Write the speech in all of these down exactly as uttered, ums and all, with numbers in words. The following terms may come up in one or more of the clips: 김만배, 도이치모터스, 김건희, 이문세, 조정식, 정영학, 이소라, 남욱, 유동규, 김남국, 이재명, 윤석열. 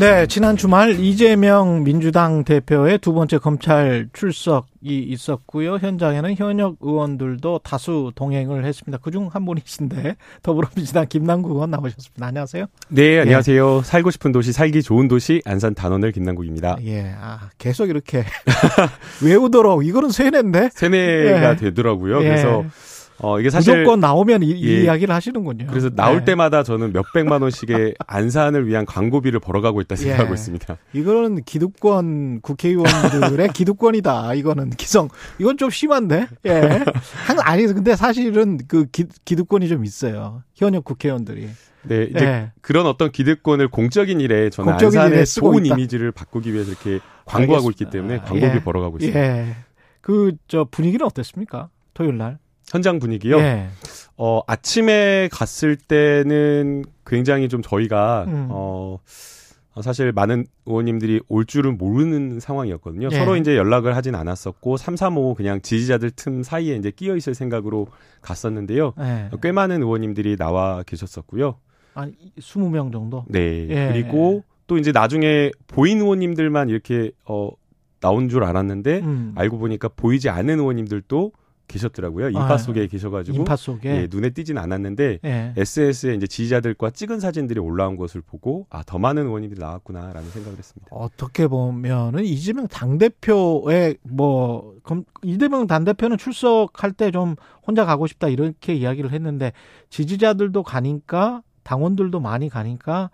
네, 지난 주말 이재명 민주당 대표의 두 번째 검찰 출석이 있었고요. 현장에는 현역 의원들도 다수 동행을 했습니다. 그중 한 분이신데 더불어민주당 김남국 의원 나오셨습니다. 안녕하세요. 네, 안녕하세요. 예. 살고 싶은 도시, 살기 좋은 도시, 안산 단원을 김남국입니다. 예, 아, 계속 이렇게 외우도록 이거는 세뇌인데? 세뇌가 예. 되더라고요. 예. 그래서 어, 이게 사실. 무조건 나오면 이, 예. 이야기를 하시는군요. 그래서 나올 네. 때마다 저는 몇백만 원씩의 안산을 위한 광고비를 벌어가고 있다 생각하고 예. 있습니다. 이거는 기득권 국회의원들의 기득권이다. 이거는 기성. 이건 좀 심한데? 예. 아니, 근데 사실은 그 기, 기득권이 좀 있어요. 현역 국회의원들이. 네, 이제 예. 그런 어떤 기득권을 공적인 일에 저는 공적인 안산의 좋은 있다. 이미지를 바꾸기 위해서 이렇게 광고하고 알겠습니다. 있기 때문에 광고비 예. 벌어가고 있습니다. 예. 그, 저 분위기는 어땠습니까? 토요일 날? 현장 분위기요? 예. 어, 아침에 갔을 때는 굉장히 좀 저희가, 음. 어, 사실 많은 의원님들이 올 줄은 모르는 상황이었거든요. 예. 서로 이제 연락을 하진 않았었고, 삼삼오오 그냥 지지자들 틈 사이에 이제 끼어 있을 생각으로 갔었는데요. 예. 꽤 많은 의원님들이 나와 계셨었고요. 한 스무 명 정도? 네. 예. 그리고 또 이제 나중에 보인 의원님들만 이렇게, 어, 나온 줄 알았는데, 음. 알고 보니까 보이지 않은 의원님들도 계셨더라고요. 인파 아, 속에 계셔가지고 인파 속에 예, 눈에 띄진 않았는데 예. 에스엔에스에 이제 지지자들과 찍은 사진들이 올라온 것을 보고 아, 더 많은 의원님들이 나왔구나라는 생각을 했습니다. 어떻게 보면은 이재명 당 대표의 뭐 검, 이재명 당 대표는 출석할 때 좀 혼자 가고 싶다 이렇게 이야기를 했는데 지지자들도 가니까 당원들도 많이 가니까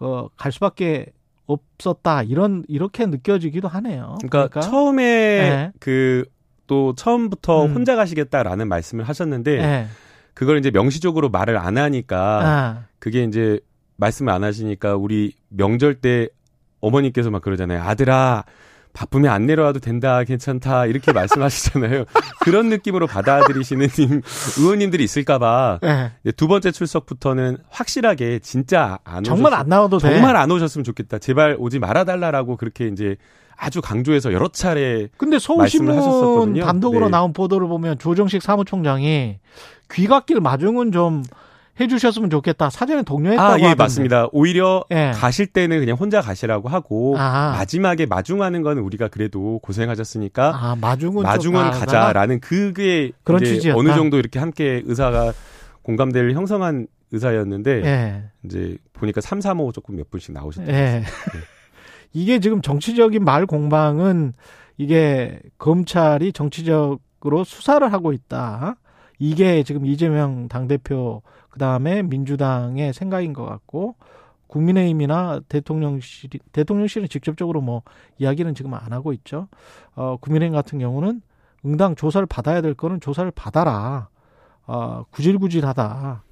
어, 갈 수밖에 없었다 이런 이렇게 느껴지기도 하네요. 그러니까, 그러니까 처음에 예. 그 또 처음부터 음. 혼자 가시겠다라는 말씀을 하셨는데 네. 그걸 이제 명시적으로 말을 안 하니까 아. 그게 이제 말씀을 안 하시니까 우리 명절 때 어머니께서 막 그러잖아요. 아들아 바쁘면 안 내려와도 된다 괜찮다 이렇게 말씀하시잖아요. 그런 느낌으로 받아들이시는 의원님들이 있을까 봐 네. 두 번째 출석부터는 확실하게 진짜 안 정말 오셨... 안 나와도 돼. 정말 안 오셨으면 좋겠다. 제발 오지 말아달라라고 그렇게 이제 아주 강조해서 여러 차례 근데 서울신문 단독으로 네. 나온 보도를 보면 조정식 사무총장이 귀갓길 마중은 좀 해주셨으면 좋겠다. 사전에 독려했다고 하던데. 아, 예, 맞습니다. 오히려 예. 가실 때는 그냥 혼자 가시라고 하고 아하. 마지막에 마중하는 건 우리가 그래도 고생하셨으니까 아, 마중은, 마중은 가자라는 그게 그런 이제 취지였다. 어느 정도 이렇게 함께 의사가 공감대를 형성한 의사였는데 예. 이제 보니까 삼삼오오 조금 몇 분씩 나오셨더라고요. 예. 이게 지금 정치적인 말 공방은 이게 검찰이 정치적으로 수사를 하고 있다. 이게 지금 이재명 당대표 그다음에 민주당의 생각인 것 같고 국민의힘이나 대통령실, 대통령실은 직접적으로 뭐 이야기는 지금 안 하고 있죠. 어, 국민의힘 같은 경우는 응당 조사를 받아야 될 거는 조사를 받아라. 어, 구질구질하다.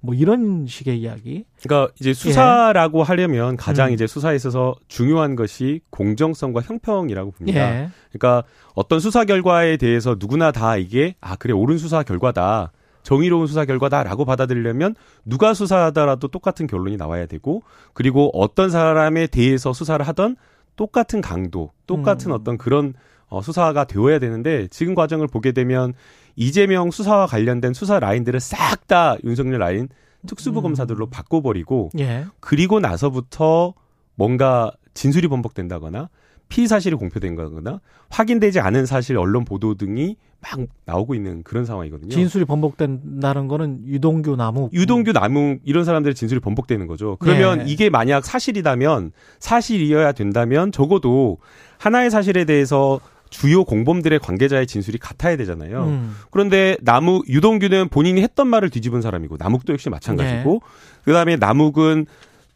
뭐 이런 식의 이야기. 그러니까 이제 수사라고 예. 하려면 가장 음. 이제 수사에 있어서 중요한 것이 공정성과 형평이라고 봅니다. 예. 그러니까 어떤 수사 결과에 대해서 누구나 다 이게 아 그래 옳은 수사 결과다. 정의로운 수사 결과다라고 받아들이려면 누가 수사하더라도 똑같은 결론이 나와야 되고 그리고 어떤 사람에 대해서 수사를 하던 똑같은 강도, 똑같은 음. 어떤 그런 어, 수사가 되어야 되는데 지금 과정을 보게 되면 이재명 수사와 관련된 수사 라인들을 싹 다 윤석열 라인 특수부 검사들로 음. 바꿔버리고 예. 그리고 나서부터 뭔가 진술이 번복된다거나 피의 사실이 공표된 거거나 확인되지 않은 사실 언론 보도 등이 막 나오고 있는 그런 상황이거든요. 진술이 번복된다는 거는 유동규, 남욱. 유동규, 남욱 이런 사람들의 진술이 번복되는 거죠. 그러면 예. 이게 만약 사실이라면 사실이어야 된다면 적어도 하나의 사실에 대해서 주요 공범들의 관계자의 진술이 같아야 되잖아요. 음. 그런데 남욱, 유동규는 본인이 했던 말을 뒤집은 사람이고 남욱도 역시 마찬가지고 예. 그다음에 남욱은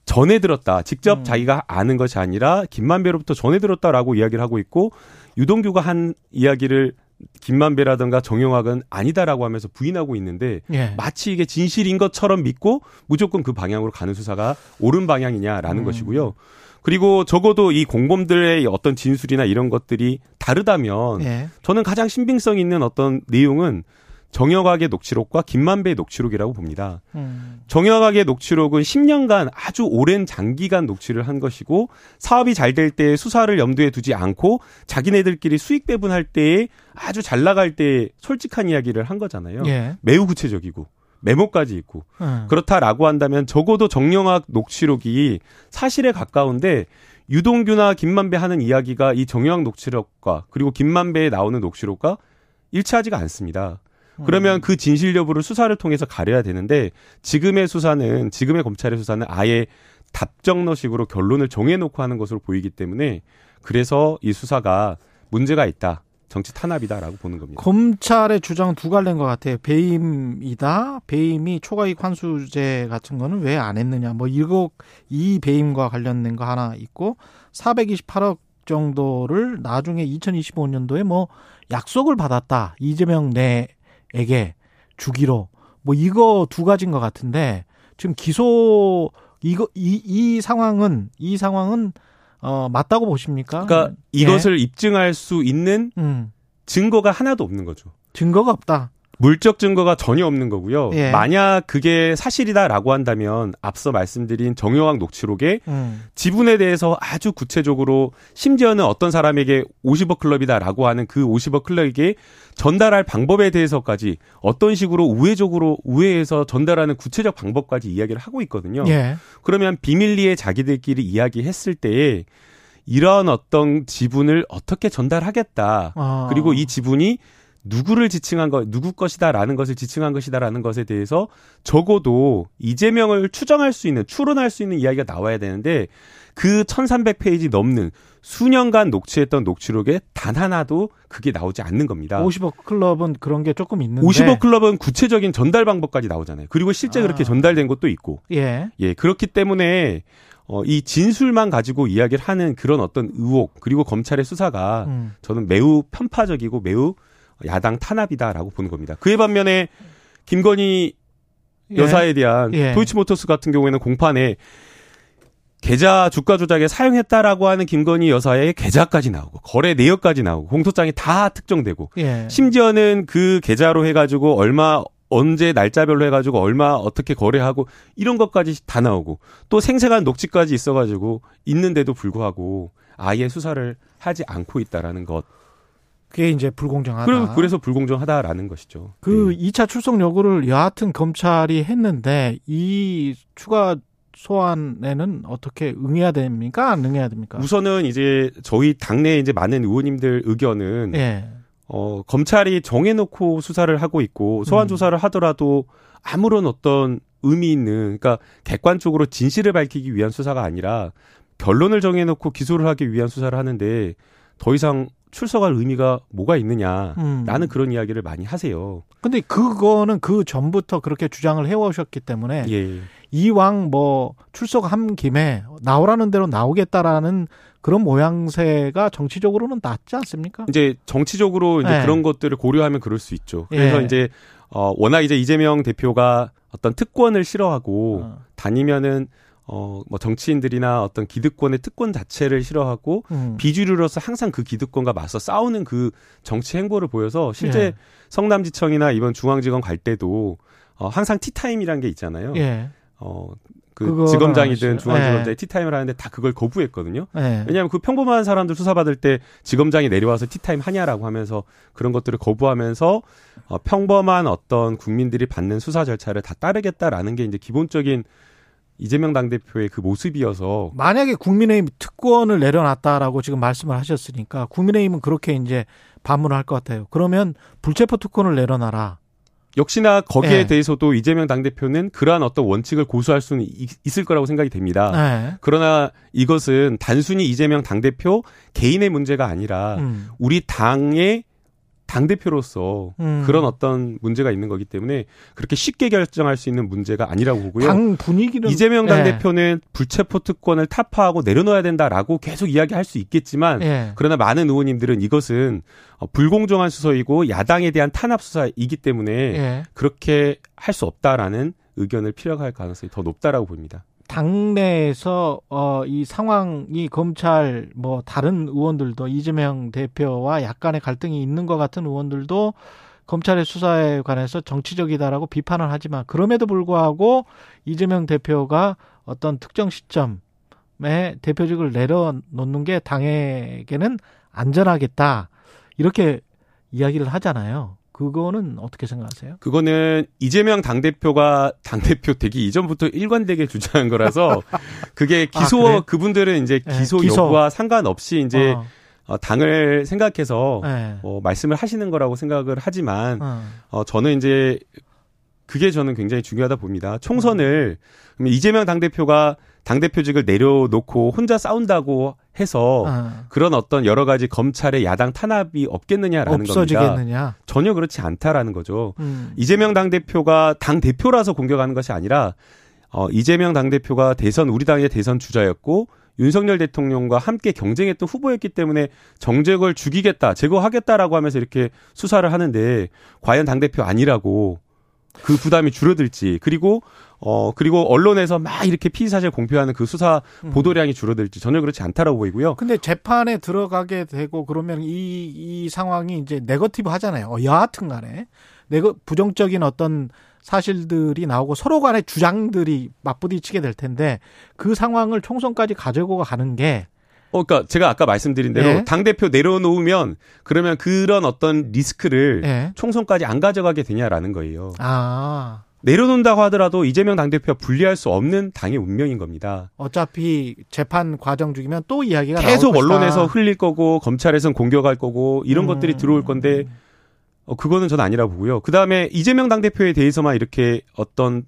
전해 들었다. 직접 음. 자기가 아는 것이 아니라 김만배로부터 전해 들었다라고 이야기를 하고 있고 유동규가 한 이야기를 김만배라든가 정영학은 아니다라고 하면서 부인하고 있는데 예. 마치 이게 진실인 것처럼 믿고 무조건 그 방향으로 가는 수사가 옳은 방향이냐라는 음. 것이고요. 그리고 적어도 이 공범들의 어떤 진술이나 이런 것들이 다르다면 예. 저는 가장 신빙성 있는 어떤 내용은 정영학의 녹취록과 김만배의 녹취록이라고 봅니다. 음. 정영학의 녹취록은 십 년간 아주 오랜 장기간 녹취를 한 것이고 사업이 잘 될 때 수사를 염두에 두지 않고 자기네들끼리 수익 배분할 때에 아주 잘 나갈 때 솔직한 이야기를 한 거잖아요. 예. 매우 구체적이고 메모까지 있고 음. 그렇다라고 한다면 적어도 정영학 녹취록이 사실에 가까운데 유동규나 김만배 하는 이야기가 이 정영학 녹취록과 그리고 김만배에 나오는 녹취록과 일치하지가 않습니다. 그러면 그 진실 여부를 수사를 통해서 가려야 되는데 지금의 수사는 지금의 검찰의 수사는 아예 답정너식으로 결론을 정해놓고 하는 것으로 보이기 때문에 그래서 이 수사가 문제가 있다. 정치 탄압이다라고 보는 겁니다. 검찰의 주장은 두 갈래인 것 같아요. 배임이다. 배임이 초과이익 환수제 같은 거는 왜 안 했느냐. 뭐 일곱 이 배임과 관련된 거 하나 있고 사백이십팔억 정도를 나중에 이천이십오년도에 뭐 약속을 받았다. 이재명 내 에게 주기로 뭐 이거 두 가지인 것 같은데 지금 기소 이거 이, 이 상황은 이 상황은 어 맞다고 보십니까? 그러니까 네. 이것을 입증할 수 있는 음. 증거가 하나도 없는 거죠. 증거가 없다. 물적 증거가 전혀 없는 거고요. 예. 만약 그게 사실이다라고 한다면 앞서 말씀드린 정영학 녹취록에 음. 지분에 대해서 아주 구체적으로 심지어는 어떤 사람에게 오십억 클럽이다라고 하는 그 오십억 클럽에게 전달할 방법에 대해서까지 어떤 식으로 우회적으로 우회해서 전달하는 구체적 방법까지 이야기를 하고 있거든요. 예. 그러면 비밀리에 자기들끼리 이야기했을 때에 이런 어떤 지분을 어떻게 전달하겠다. 아. 그리고 이 지분이 누구를 지칭한 것, 누구 것이다라는 것을 지칭한 것이다라는 것에 대해서 적어도 이재명을 추정할 수 있는, 추론할 수 있는 이야기가 나와야 되는데 그 천삼백 페이지 넘는 수년간 녹취했던 녹취록에 단 하나도 그게 나오지 않는 겁니다. 오십억 클럽은 그런 게 조금 있는데. 오십억 클럽은 구체적인 전달 방법까지 나오잖아요. 그리고 실제 아. 그렇게 전달된 것도 있고. 예. 예, 그렇기 때문에 어, 이 진술만 가지고 이야기를 하는 그런 어떤 의혹, 그리고 검찰의 수사가 음. 저는 매우 편파적이고 매우 야당 탄압이다라고 보는 겁니다. 그에 반면에 김건희 여사에 대한 예. 예. 도이치모터스 같은 경우에는 공판에 계좌 주가 조작에 사용했다라고 하는 김건희 여사의 계좌까지 나오고 거래 내역까지 나오고 공소장이 다 특정되고 예. 심지어는 그 계좌로 해가지고 얼마 언제 날짜별로 해가지고 얼마 어떻게 거래하고 이런 것까지 다 나오고 또 생생한 녹취까지 있어가지고 있는데도 불구하고 아예 수사를 하지 않고 있다라는 것. 그게 이제 불공정하다. 그리고 그래서 불공정하다라는 것이죠. 그 네. 이 차 출석 요구를 여하튼 검찰이 했는데 이 추가 소환에는 어떻게 응해야 됩니까? 안 응해야 됩니까? 우선은 이제 저희 당내 이제 많은 의원님들 의견은 네. 어, 검찰이 정해놓고 수사를 하고 있고 소환 음. 조사를 하더라도 아무런 어떤 의미 있는 그러니까 객관적으로 진실을 밝히기 위한 수사가 아니라 결론을 정해놓고 기소를 하기 위한 수사를 하는데 더 이상 출석할 의미가 뭐가 있느냐 라는 음. 그런 이야기를 많이 하세요. 근데 그거는 그 전부터 그렇게 주장을 해오셨기 때문에 예. 이왕 뭐 출석한 김에 나오라는 대로 나오겠다라는 그런 모양새가 정치적으로는 낫지 않습니까? 이제 정치적으로 이제 예. 그런 것들을 고려하면 그럴 수 있죠. 그래서 예. 이제 어, 워낙 이제 이재명 대표가 어떤 특권을 싫어하고 어. 다니면은 어, 뭐, 정치인들이나 어떤 기득권의 특권 자체를 싫어하고, 음. 비주류로서 항상 그 기득권과 맞서 싸우는 그 정치 행보를 보여서, 실제 예. 성남지청이나 이번 중앙지검 갈 때도, 어, 항상 티타임이라는 게 있잖아요. 예. 어, 그 지검장이든 중앙지검장이 예. 티타임을 하는데 다 그걸 거부했거든요. 예. 왜냐하면 그 평범한 사람들 수사받을 때 지검장이 내려와서 티타임 하냐라고 하면서 그런 것들을 거부하면서, 어, 평범한 어떤 국민들이 받는 수사 절차를 다 따르겠다라는 게 이제 기본적인 이재명 당대표의 그 모습이어서 만약에 국민의힘 특권을 내려놨다라고 지금 말씀을 하셨으니까 국민의힘은 그렇게 이제 반문을 할 것 같아요. 그러면 불체포 특권을 내려놔라. 역시나 거기에 예. 대해서도 이재명 당대표는 그러한 어떤 원칙을 고수할 수는 있을 거라고 생각이 됩니다. 예. 그러나 이것은 단순히 이재명 당대표 개인의 문제가 아니라 음. 우리 당의 당대표로서 음. 그런 어떤 문제가 있는 거기 때문에 그렇게 쉽게 결정할 수 있는 문제가 아니라고 보고요. 당 분위기는. 이재명 당대표는 예. 불체포 특권을 타파하고 내려놓아야 된다라고 계속 이야기할 수 있겠지만 예. 그러나 많은 의원님들은 이것은 불공정한 수사이고 야당에 대한 탄압 수사이기 때문에 예. 그렇게 할 수 없다라는 의견을 피력할 가능성이 더 높다라고 봅니다. 당내에서 어, 이 상황이 검찰 뭐 다른 의원들도 이재명 대표와 약간의 갈등이 있는 것 같은 의원들도 검찰의 수사에 관해서 정치적이다라고 비판을 하지만 그럼에도 불구하고 이재명 대표가 어떤 특정 시점에 대표직을 내려놓는 게 당에게는 안전하겠다 이렇게 이야기를 하잖아요. 그거는 어떻게 생각하세요? 그거는 이재명 당대표가 당대표 되기 이전부터 일관되게 주장한 거라서 그게 기소, 아, 그래? 그분들은 이제 기소, 네, 기소 여부와 상관없이 이제 어. 어, 당을 생각해서 네. 어, 말씀을 하시는 거라고 생각을 하지만 어. 어, 저는 이제 그게 저는 굉장히 중요하다 봅니다. 총선을 어. 이재명 당대표가 당대표직을 내려놓고 혼자 싸운다고 해서 아. 그런 어떤 여러 가지 검찰의 야당 탄압이 없겠느냐라는 없어지겠느냐. 겁니다. 전혀 그렇지 않다라는 거죠. 음. 이재명 당대표가 당대표라서 공격하는 것이 아니라 어, 이재명 당대표가 대선 우리 당의 대선 주자였고 윤석열 대통령과 함께 경쟁했던 후보였기 때문에 정적을 죽이겠다, 제거하겠다라고 하면서 이렇게 수사를 하는데 과연 당대표 아니라고 그 부담이 줄어들지 그리고 어 그리고 언론에서 막 이렇게 피의 사실 공표하는 그 수사 보도량이 줄어들지 전혀 그렇지 않다라고 보이고요. 근데 재판에 들어가게 되고 그러면 이 이 상황이 이제 네거티브 하잖아요. 어, 여하튼간에 네거 부정적인 어떤 사실들이 나오고 서로 간의 주장들이 맞부딪히게 될 텐데 그 상황을 총선까지 가지고 가는 게. 어, 그러니까 제가 아까 말씀드린 대로 예. 당대표 내려놓으면 그러면 그런 어떤 리스크를 예. 총선까지 안 가져가게 되냐라는 거예요. 아. 내려놓는다고 하더라도 이재명 당대표와 분리할 수 없는 당의 운명인 겁니다. 어차피 재판 과정 중이면 또 이야기가 나올 것이다. 계속 언론에서 흘릴 거고 검찰에서는 공격할 거고 이런 음. 것들이 들어올 건데 어, 그거는 전 아니라 보고요. 그다음에 이재명 당대표에 대해서만 이렇게 어떤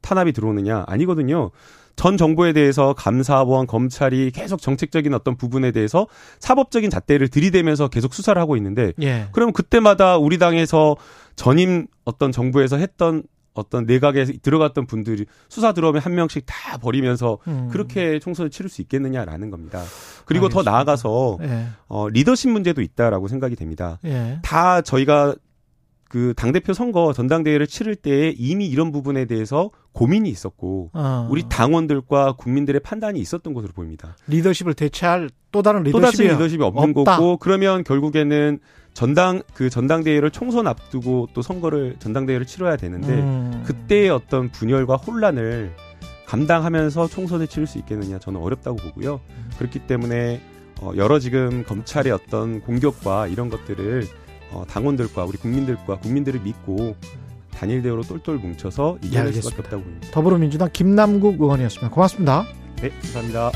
탄압이 들어오느냐 아니거든요. 전 정부에 대해서 감사원, 검찰이 계속 정책적인 어떤 부분에 대해서 사법적인 잣대를 들이대면서 계속 수사를 하고 있는데 예. 그럼 그때마다 우리 당에서 전임 어떤 정부에서 했던 어떤 내각에 들어갔던 분들이 수사 들어오면 한 명씩 다 버리면서 음. 그렇게 총선을 치를 수 있겠느냐라는 겁니다. 그리고 알겠습니다. 더 나아가서 예. 어, 리더십 문제도 있다라고 생각이 됩니다. 예. 다 저희가 그 당대표 선거 전당대회를 치를 때에 이미 이런 부분에 대해서 고민이 있었고 어. 우리 당원들과 국민들의 판단이 있었던 것으로 보입니다. 리더십을 대체할 또 다른 리더십이, 또 다른 리더십이 없는 없다. 거고 그러면 결국에는 전당 그 전당대회를 총선 앞두고 또 선거를 전당대회를 치러야 되는데 음. 그때의 어떤 분열과 혼란을 감당하면서 총선을 치를 수 있겠느냐 저는 어렵다고 보고요. 음. 그렇기 때문에 여러 지금 검찰의 어떤 공격과 이런 것들을 어, 당원들과 우리 국민들과 국민들을 믿고 단일 대우로 똘똘 뭉쳐서 이겨낼 수밖에 없다고 봅니다. 더불어민주당 김남국 의원이었습니다. 고맙습니다. 네, 감사합니다.